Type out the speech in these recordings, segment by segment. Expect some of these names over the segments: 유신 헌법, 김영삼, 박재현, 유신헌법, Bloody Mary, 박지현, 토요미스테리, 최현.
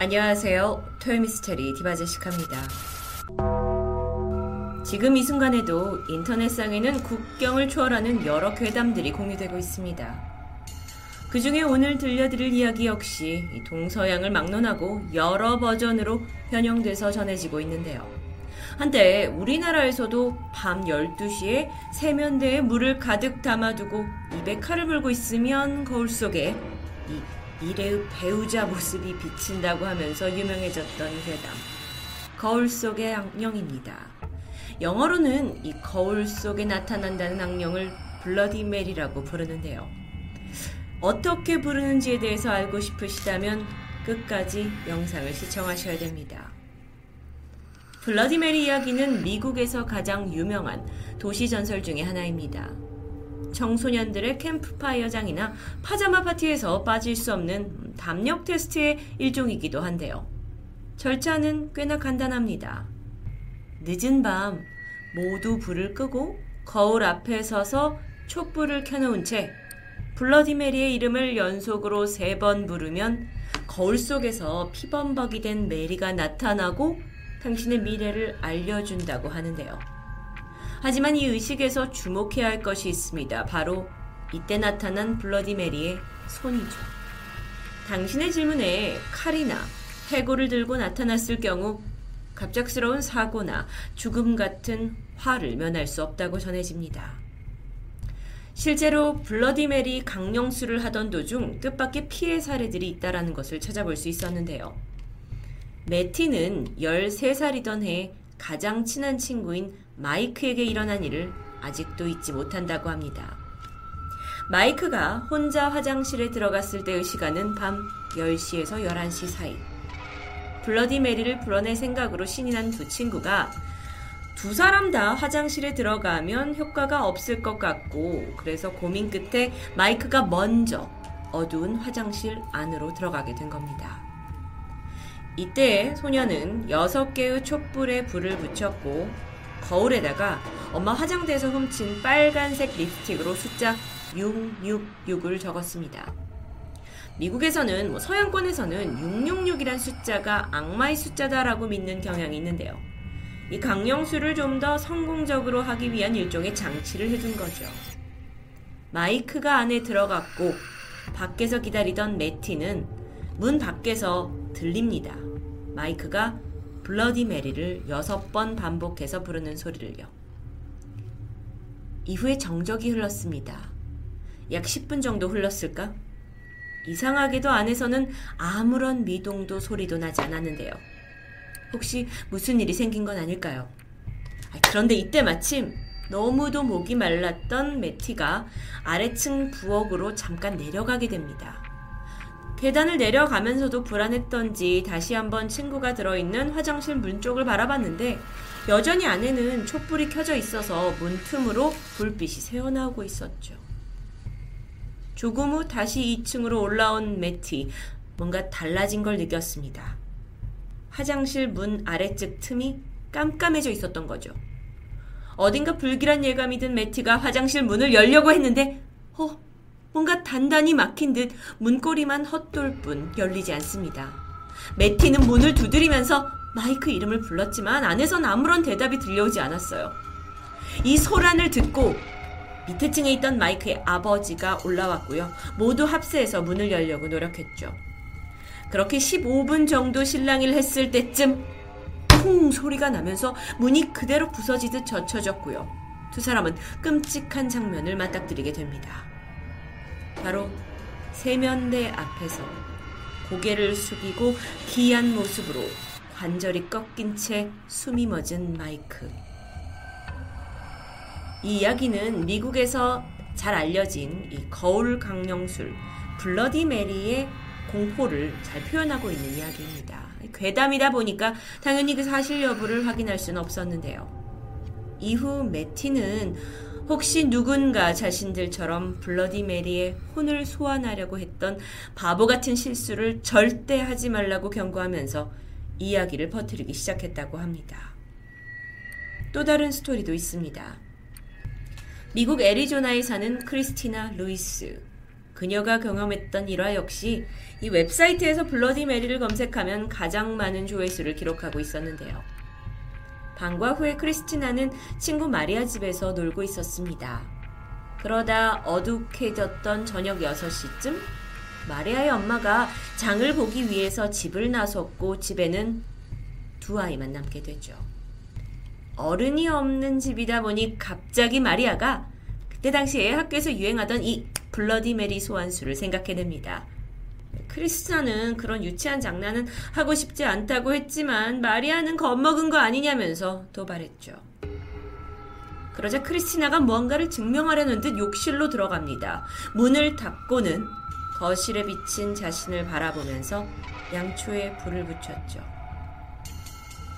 안녕하세요. 토요미스테리 디바제시카입니다. 지금 이 순간에도 인터넷상에는 국경을 초월하는 여러 괴담들이 공유되고 있습니다. 그중에 오늘 들려드릴 이야기 역시 동서양을 막론하고 여러 버전으로 변형돼서 전해지고 있는데요. 한때 우리나라에서도 밤 12시에 세면대에 물을 가득 담아두고 입에 칼을 물고 있으면 거울 속에 이 미래의 배우자 모습이 비친다고 하면서 유명해졌던 괴담, 거울 속의 악령입니다. 영어로는 이 거울 속에 나타난다는 악령을 블러디 메리라고 부르는데요. 어떻게 부르는지에 대해서 알고 싶으시다면 끝까지 영상을 시청하셔야 됩니다. 블러디 메리 이야기는 미국에서 가장 유명한 도시 전설 중에 하나입니다. 청소년들의 캠프파이어장이나 파자마 파티에서 빠질 수 없는 담력 테스트의 일종이기도 한데요. 절차는 꽤나 간단합니다. 늦은 밤 모두 불을 끄고 거울 앞에 서서 촛불을 켜놓은 채 블러디 메리의 이름을 연속으로 3번 부르면 거울 속에서 피범벅이 된 메리가 나타나고 당신의 미래를 알려준다고 하는데요. 하지만 이 의식에서 주목해야 할 것이 있습니다. 바로 이때 나타난 블러디 메리의 손이죠. 당신의 질문에 칼이나 해골을 들고 나타났을 경우 갑작스러운 사고나 죽음 같은 화를 면할 수 없다고 전해집니다. 실제로 블러디 메리 강령술을 하던 도중 뜻밖의 피해 사례들이 있다라는 것을 찾아볼 수 있었는데요. 매티는 13살이던 해 가장 친한 친구인 마이크에게 일어난 일을 아직도 잊지 못한다고 합니다. 마이크가 혼자 화장실에 들어갔을 때의 시간은 밤 10시에서 11시 사이. 블러디 메리를 불어낼 생각으로 신이 난 두 친구가 두 사람 다 화장실에 들어가면 효과가 없을 것 같고, 그래서 고민 끝에 마이크가 먼저 어두운 화장실 안으로 들어가게 된 겁니다. 이때 소녀는 6개의 촛불에 불을 붙였고 거울에다가 엄마 화장대에서 훔친 빨간색 립스틱으로 숫자 666을 적었습니다. 미국에서는 서양권에서는 666이란 숫자가 악마의 숫자다라고 믿는 경향이 있는데요. 이 강령술을 좀 더 성공적으로 하기 위한 일종의 장치를 해둔 거죠. 마이크가 안에 들어갔고 밖에서 기다리던 매티는 문 밖에서 들립니다. 마이크가 블러디 메리를 6번 반복해서 부르는 소리를요. 이후에 정적이 흘렀습니다. 약 10분 정도 흘렀을까? 이상하게도 안에서는 아무런 미동도 소리도 나지 않았는데요. 혹시 무슨 일이 생긴 건 아닐까요? 그런데 이때 마침 너무도 목이 말랐던 매티가 아래층 부엌으로 잠깐 내려가게 됩니다. 계단을 내려가면서도 불안했던지 다시 한번 친구가 들어있는 화장실 문 쪽을 바라봤는데 여전히 안에는 촛불이 켜져 있어서 문 틈으로 불빛이 새어나오고 있었죠. 조금 후 다시 2층으로 올라온 매티, 뭔가 달라진 걸 느꼈습니다. 화장실 문 아래쪽 틈이 깜깜해져 있었던 거죠. 어딘가 불길한 예감이 든 매티가 화장실 문을 열려고 했는데 뭔가 단단히 막힌 듯 문고리만 헛돌 뿐 열리지 않습니다. 매티는 문을 두드리면서 마이크 이름을 불렀지만 안에선 아무런 대답이 들려오지 않았어요. 이 소란을 듣고 밑에 층에 있던 마이크의 아버지가 올라왔고요. 모두 합세해서 문을 열려고 노력했죠. 그렇게 15분 정도 실랑이를 했을 때쯤 쿵 소리가 나면서 문이 그대로 부서지듯 젖혀졌고요. 두 사람은 끔찍한 장면을 맞닥뜨리게 됩니다. 바로 세면대 앞에서 고개를 숙이고 기이한 모습으로 관절이 꺾인 채 숨이 멎은 마이크. 이 이야기는 미국에서 잘 알려진 이 거울 강령술, 블러디 메리의 공포를 잘 표현하고 있는 이야기입니다. 괴담이다 보니까 당연히 그 사실 여부를 확인할 수는 없었는데요. 이후 매티는 혹시 누군가 자신들처럼 블러디 메리의 혼을 소환하려고 했던 바보 같은 실수를 절대 하지 말라고 경고하면서 이야기를 퍼뜨리기 시작했다고 합니다. 또 다른 스토리도 있습니다. 미국 애리조나에 사는 크리스티나 루이스. 그녀가 경험했던 일화 역시 이 웹사이트에서 블러디 메리를 검색하면 가장 많은 조회수를 기록하고 있었는데요. 방과 후에 크리스티나는 친구 마리아 집에서 놀고 있었습니다. 그러다 어둑해졌던 저녁 6시쯤 마리아의 엄마가 장을 보기 위해서 집을 나섰고 집에는 두 아이만 남게 되죠. 어른이 없는 집이다 보니 갑자기 마리아가 그때 당시에 학교에서 유행하던 이 블러디 메리 소환수를 생각해냅니다. 크리스티나는 그런 유치한 장난은 하고 싶지 않다고 했지만 마리아는 겁먹은 거 아니냐면서 도발했죠. 그러자 크리스티나가 뭔가를 증명하려는 듯 욕실로 들어갑니다. 문을 닫고는 거실에 비친 자신을 바라보면서 양초에 불을 붙였죠.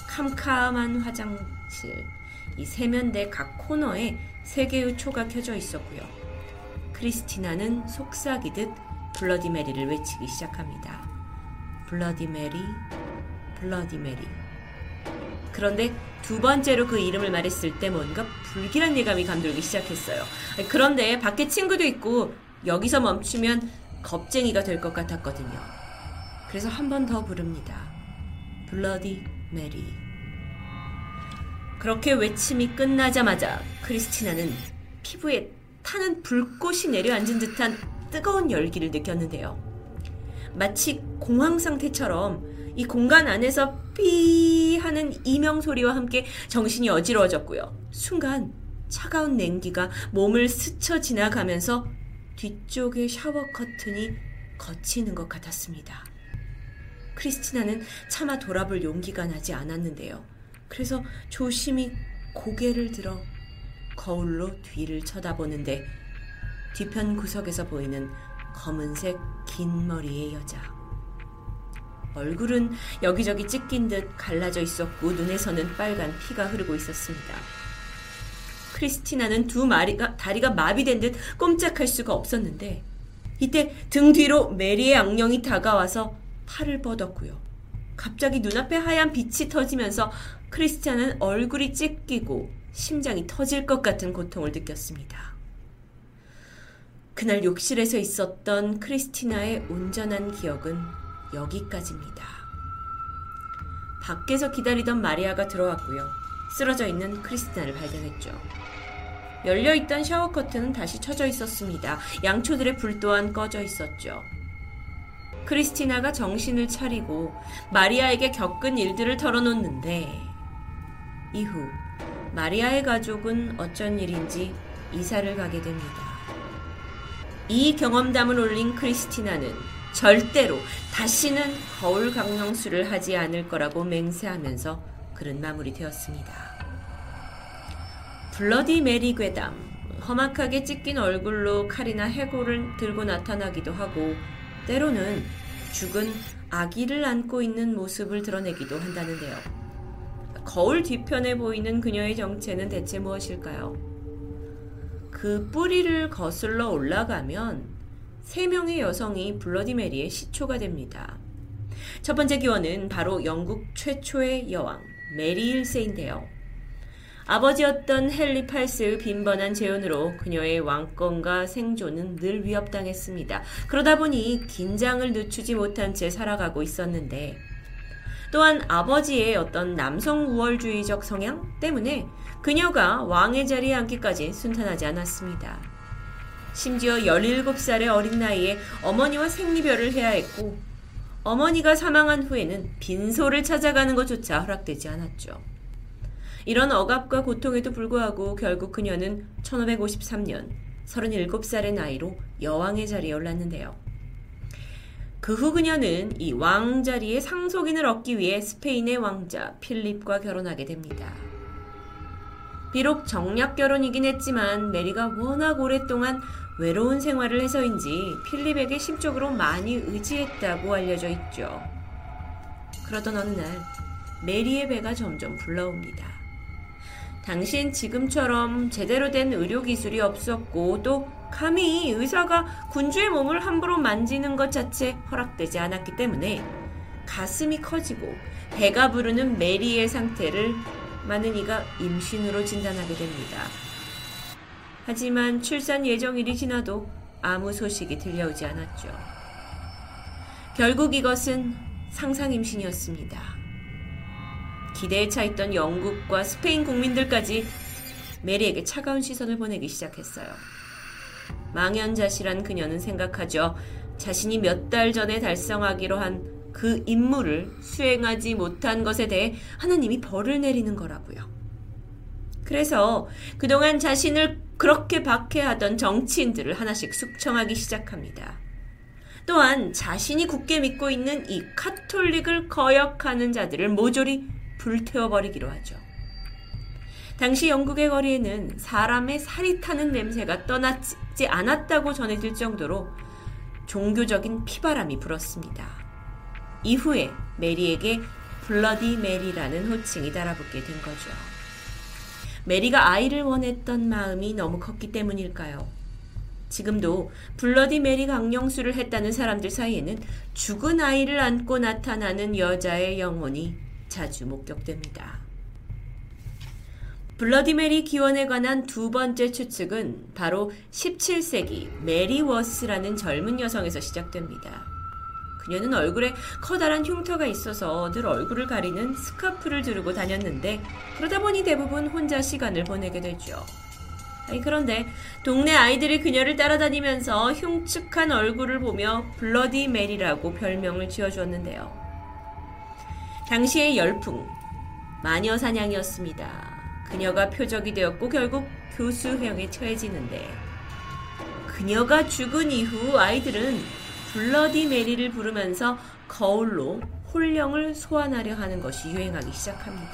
캄캄한 화장실, 이 세면대 각 코너에 3개의 초가 켜져 있었고요. 크리스티나는 속삭이듯 블러디 메리를 외치기 시작합니다. 블러디 메리, 블러디 메리. 그런데 두 번째로 그 이름을 말했을 때 뭔가 불길한 예감이 감돌기 시작했어요. 그런데 밖에 친구도 있고 여기서 멈추면 겁쟁이가 될 것 같았거든요. 그래서 한 번 더 부릅니다. 블러디 메리. 그렇게 외침이 끝나자마자 크리스티나는 피부에 타는 불꽃이 내려앉은 듯한 뜨거운 열기를 느꼈는데요. 마치 공황 상태처럼 이 공간 안에서 삐 하는 이명 소리와 함께 정신이 어지러워졌고요. 순간 차가운 냉기가 몸을 스쳐 지나가면서 뒤쪽의 샤워 커튼이 걷히는 것 같았습니다. 크리스티나는 차마 돌아볼 용기가 나지 않았는데요. 그래서 조심히 고개를 들어 거울로 뒤를 쳐다보는데 뒤편 구석에서 보이는 검은색 긴 머리의 여자. 얼굴은 여기저기 찢긴 듯 갈라져 있었고 눈에서는 빨간 피가 흐르고 있었습니다. 크리스티나는 다리가 마비된 듯 꼼짝할 수가 없었는데 이때 등 뒤로 메리의 악령이 다가와서 팔을 뻗었고요. 갑자기 눈앞에 하얀 빛이 터지면서 크리스티나는 얼굴이 찢기고 심장이 터질 것 같은 고통을 느꼈습니다. 그날 욕실에서 있었던 크리스티나의 온전한 기억은 여기까지입니다. 밖에서 기다리던 마리아가 들어왔고요. 쓰러져 있는 크리스티나를 발견했죠. 열려있던 샤워 커튼은 다시 쳐져 있었습니다. 양초들의 불 또한 꺼져 있었죠. 크리스티나가 정신을 차리고 마리아에게 겪은 일들을 털어놓는데 이후 마리아의 가족은 어쩐 일인지 이사를 가게 됩니다. 이 경험담을 올린 크리스티나는 절대로 다시는 거울 강령술을 하지 않을 거라고 맹세하면서 글은 마무리되었습니다. 블러디 메리 괴담, 험악하게 찢긴 얼굴로 칼이나 해골을 들고 나타나기도 하고 때로는 죽은 아기를 안고 있는 모습을 드러내기도 한다는데요. 거울 뒤편에 보이는 그녀의 정체는 대체 무엇일까요? 그 뿌리를 거슬러 올라가면 3명의 여성이 블러디 메리의 시초가 됩니다. 첫 번째 기원은 바로 영국 최초의 여왕 메리 1세인데요. 아버지였던 헨리 8세의 빈번한 재혼으로 그녀의 왕권과 생존은 늘 위협당했습니다. 그러다 보니 긴장을 늦추지 못한 채 살아가고 있었는데 또한 아버지의 어떤 남성 우월주의적 성향 때문에 그녀가 왕의 자리에 앉기까지 순탄하지 않았습니다. 심지어 17살의 어린 나이에 어머니와 생리별을 해야 했고 어머니가 사망한 후에는 빈소를 찾아가는 것조차 허락되지 않았죠. 이런 억압과 고통에도 불구하고 결국 그녀는 1553년 37살의 나이로 여왕의 자리에 올랐는데요. 그 후 그녀는 이 왕자리의 상속인을 얻기 위해 스페인의 왕자 필립과 결혼하게 됩니다. 비록 정략 결혼이긴 했지만 메리가 워낙 오랫동안 외로운 생활을 해서인지 필립에게 심적으로 많이 의지했다고 알려져 있죠. 그러던 어느 날 메리의 배가 점점 불러옵니다. 당시엔 지금처럼 제대로 된 의료기술이 없었고 또 감히 의사가 군주의 몸을 함부로 만지는 것 자체 허락되지 않았기 때문에 가슴이 커지고 배가 부르는 메리의 상태를 많은 이가 임신으로 진단하게 됩니다. 하지만 출산 예정일이 지나도 아무 소식이 들려오지 않았죠. 결국 이것은 상상임신이었습니다. 기대에 차있던 영국과 스페인 국민들까지 메리에게 차가운 시선을 보내기 시작했어요. 망연자실한 그녀는 생각하죠. 자신이 몇 달 전에 달성하기로 한 그 임무를 수행하지 못한 것에 대해 하나님이 벌을 내리는 거라고요. 그래서 그동안 자신을 그렇게 박해하던 정치인들을 하나씩 숙청하기 시작합니다. 또한 자신이 굳게 믿고 있는 이 카톨릭을 거역하는 자들을 모조리 불태워버리기로 하죠. 당시 영국의 거리에는 사람의 살이 타는 냄새가 떠나지 않았다고 전해질 정도로 종교적인 피바람이 불었습니다. 이후에 메리에게 블러디 메리라는 호칭이 달라붙게 된 거죠. 메리가 아이를 원했던 마음이 너무 컸기 때문일까요? 지금도 블러디 메리 강령수를 했다는 사람들 사이에는 죽은 아이를 안고 나타나는 여자의 영혼이 자주 목격됩니다. 블러디 메리 기원에 관한 두 번째 추측은 바로 17세기 메리 워스라는 젊은 여성에서 시작됩니다. 그녀는 얼굴에 커다란 흉터가 있어서 늘 얼굴을 가리는 스카프를 두르고 다녔는데 그러다 보니 대부분 혼자 시간을 보내게 됐죠. 그런데 동네 아이들이 그녀를 따라다니면서 흉측한 얼굴을 보며 블러디 메리라고 별명을 지어주었는데요. 당시의 열풍, 마녀 사냥이었습니다. 그녀가 표적이 되었고 결국 교수형에 처해지는데 그녀가 죽은 이후 아이들은 블러디 메리를 부르면서 거울로 혼령을 소환하려 하는 것이 유행하기 시작합니다.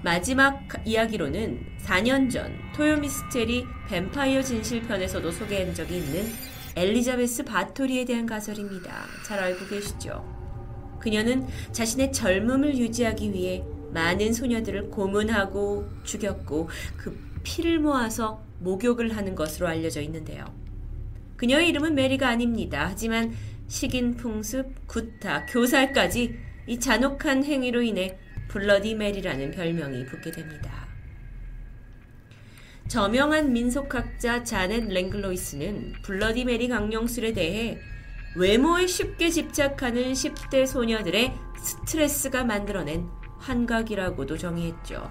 마지막 이야기로는 4년 전 토요미스테리 뱀파이어 진실편에서도 소개한 적이 있는 엘리자베스 바토리에 대한 가설입니다. 잘 알고 계시죠? 그녀는 자신의 젊음을 유지하기 위해 많은 소녀들을 고문하고 죽였고 그 피를 모아서 목욕을 하는 것으로 알려져 있는데요. 그녀의 이름은 메리가 아닙니다. 하지만 식인, 풍습, 구타, 교살까지 이 잔혹한 행위로 인해 블러디 메리라는 별명이 붙게 됩니다. 저명한 민속학자 자넷 랭글로이스는 블러디 메리 강령술에 대해 외모에 쉽게 집착하는 10대 소녀들의 스트레스가 만들어낸 환각이라고도 정의했죠.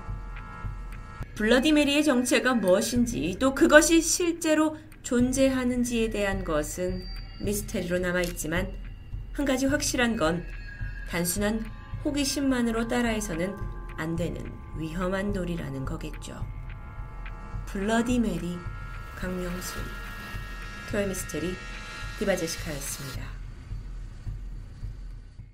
블러디 메리의 정체가 무엇인지 또 그것이 실제로 존재하는지에 대한 것은 미스테리로 남아있지만 한 가지 확실한 건 단순한 호기심만으로 따라해서는 안 되는 위험한 놀이라는 거겠죠. 블러디 메리 강령술 토요미스테리 디바제시카였습니다.